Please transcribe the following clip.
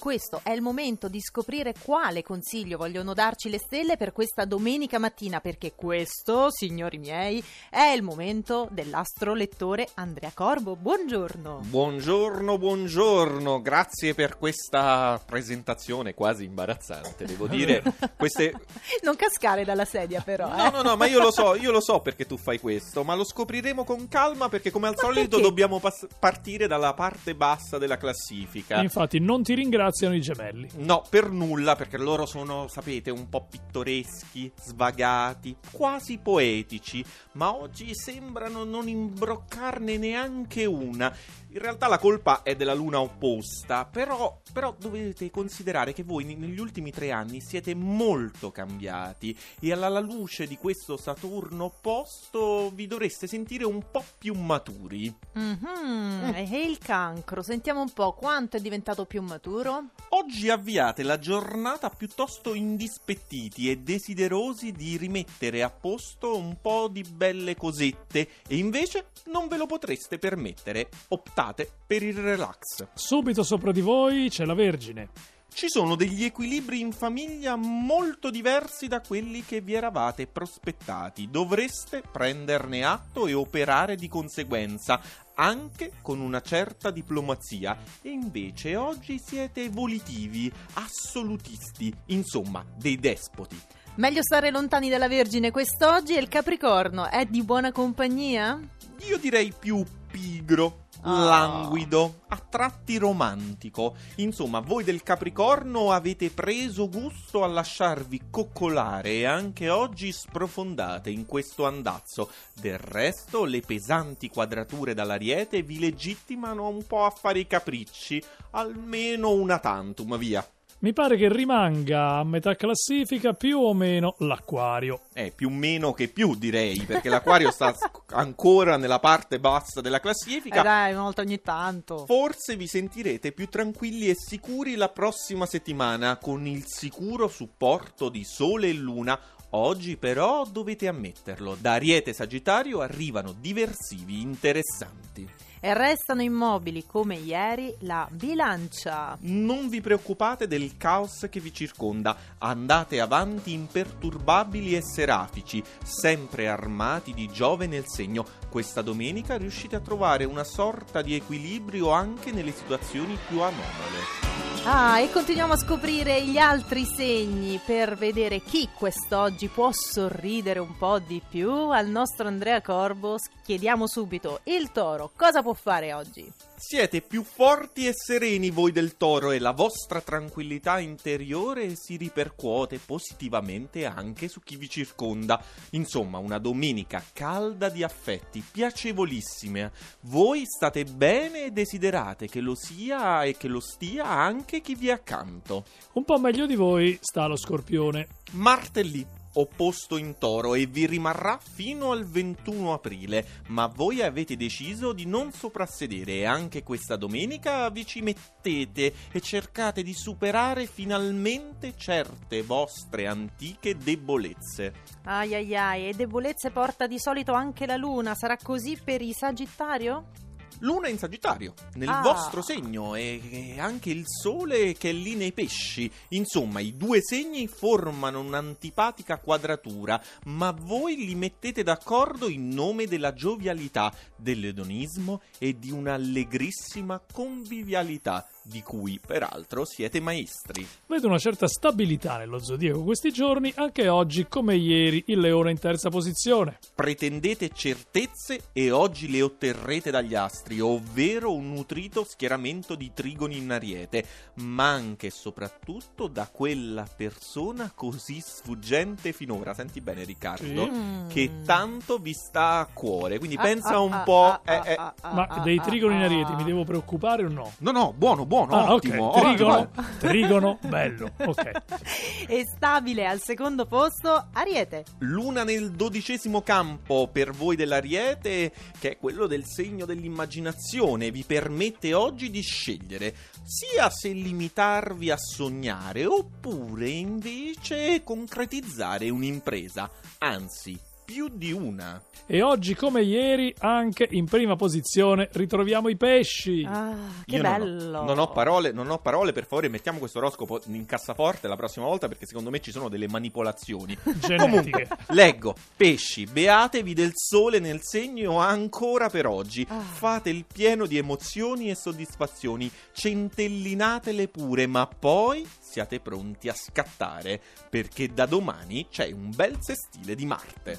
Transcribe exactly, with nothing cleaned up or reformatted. Questo è il momento di scoprire quale consiglio vogliono darci le stelle per questa domenica mattina, perché questo, signori miei, è il momento dell'astrolettore Andrea Corbo. Buongiorno. Buongiorno, buongiorno. Grazie per questa presentazione quasi imbarazzante, devo dire. Queste... Non cascare dalla sedia però. No, eh. no, no, ma io lo so, io lo so perché tu fai questo, ma lo scopriremo con calma perché come al ma solito perché? dobbiamo pas- partire dalla parte bassa della classifica. Infatti non ti ringrazio. Grazie ai gemelli. No, per nulla, perché loro sono, sapete, un po' pittoreschi, svagati, quasi poetici, ma oggi sembrano non imbroccarne neanche una. In realtà la colpa è della luna opposta, però, però dovete considerare che voi negli ultimi tre anni siete molto cambiati e alla luce di questo Saturno opposto vi dovreste sentire un po' più maturi. Mm-hmm. Mm. E il cancro, sentiamo un po' quanto è diventato più maturo. Oggi avviate la giornata piuttosto indispettiti e desiderosi di rimettere a posto un po' di belle cosette e invece non ve lo potreste permettere. Optate per il relax. Subito sopra di voi c'è la Vergine. Ci sono degli equilibri in famiglia molto diversi da quelli che vi eravate prospettati. Dovreste prenderne atto e operare di conseguenza, anche con una certa diplomazia. E invece oggi siete volitivi, assolutisti, insomma, dei despoti. Meglio stare lontani dalla Vergine quest'oggi. E il Capricorno è di buona compagnia? Io direi più pigro. Oh. Languido, a tratti romantico. Insomma, voi del Capricorno avete preso gusto a lasciarvi coccolare e anche oggi sprofondate in questo andazzo. Del resto, le pesanti quadrature dall'Ariete vi legittimano un po' a fare i capricci, almeno una tantum, via. Mi pare che rimanga a metà classifica più o meno l'Acquario. Eh, più o meno che più, direi, perché l'Acquario sta ancora nella parte bassa della classifica. Eh dai, una volta ogni tanto. Forse vi sentirete più tranquilli e sicuri la prossima settimana, con il sicuro supporto di Sole e Luna. Oggi però dovete ammetterlo, da Ariete e Sagittario arrivano diversivi interessanti. E restano immobili come ieri la Bilancia. Non vi preoccupate del caos che vi circonda, andate avanti imperturbabili e serafici, sempre armati di Giove nel segno. Questa domenica riuscite a trovare una sorta di equilibrio anche nelle situazioni più anomale. Ah, e continuiamo a scoprire gli altri segni per vedere chi quest'oggi può sorridere un po' di più. Al nostro Andrea Corbo chiediamo subito: il Toro cosa può fare oggi? Siete più forti e sereni voi del Toro e la vostra tranquillità interiore si ripercuote positivamente anche su chi vi circonda. Insomma, una domenica calda di affetti, piacevolissime. Voi state bene e desiderate che lo sia e che lo stia anche chi vi è accanto. Un po' meglio di voi sta lo Scorpione. Martellì opposto in Toro e vi rimarrà fino al ventuno aprile, ma voi avete deciso di non soprassedere e anche questa domenica vi ci mettete e cercate di superare finalmente certe vostre antiche debolezze. Ai ai ai, e debolezze porta di solito anche la Luna, sarà così per i Sagittario? Luna in Sagittario, nel ah. vostro segno, e anche il Sole che è lì nei Pesci. Insomma, i due segni formano un'antipatica quadratura, ma voi li mettete d'accordo in nome della giovialità, dell'edonismo e di un'allegrissima convivialità, di cui peraltro siete maestri. Vedo una certa stabilità nello zodiaco questi giorni, anche oggi come ieri il Leone in terza posizione. Pretendete certezze e oggi le otterrete dagli astri, ovvero un nutrito schieramento di trigoni in Ariete, ma anche e soprattutto da quella persona così sfuggente finora, senti bene Riccardo, mm. che tanto vi sta a cuore, quindi ah, pensa ah, un ah, po' ah, eh, ah, eh. ma dei trigoni in Ariete mi devo preoccupare o no? No, no, buono, buono. No, ah, ottimo, okay. trigono, ottimo. trigono, bello, ok. E stabile al secondo posto Ariete. Luna nel dodicesimo campo per voi dell'Ariete, che è quello del segno dell'immaginazione, vi permette oggi di scegliere sia se limitarvi a sognare oppure invece concretizzare un'impresa, anzi più di una. E oggi come ieri anche in prima posizione ritroviamo i pesci. Ah, che Io bello! Non ho, non ho parole, non ho parole, per favore mettiamo questo oroscopo in cassaforte la prossima volta, perché secondo me ci sono delle manipolazioni genetiche. Comunque, leggo: pesci, beatevi del sole nel segno ancora per oggi. Ah. Fate il pieno di emozioni e soddisfazioni, centellinatele pure, ma poi siate pronti a scattare, perché da domani c'è un bel sestile di Marte.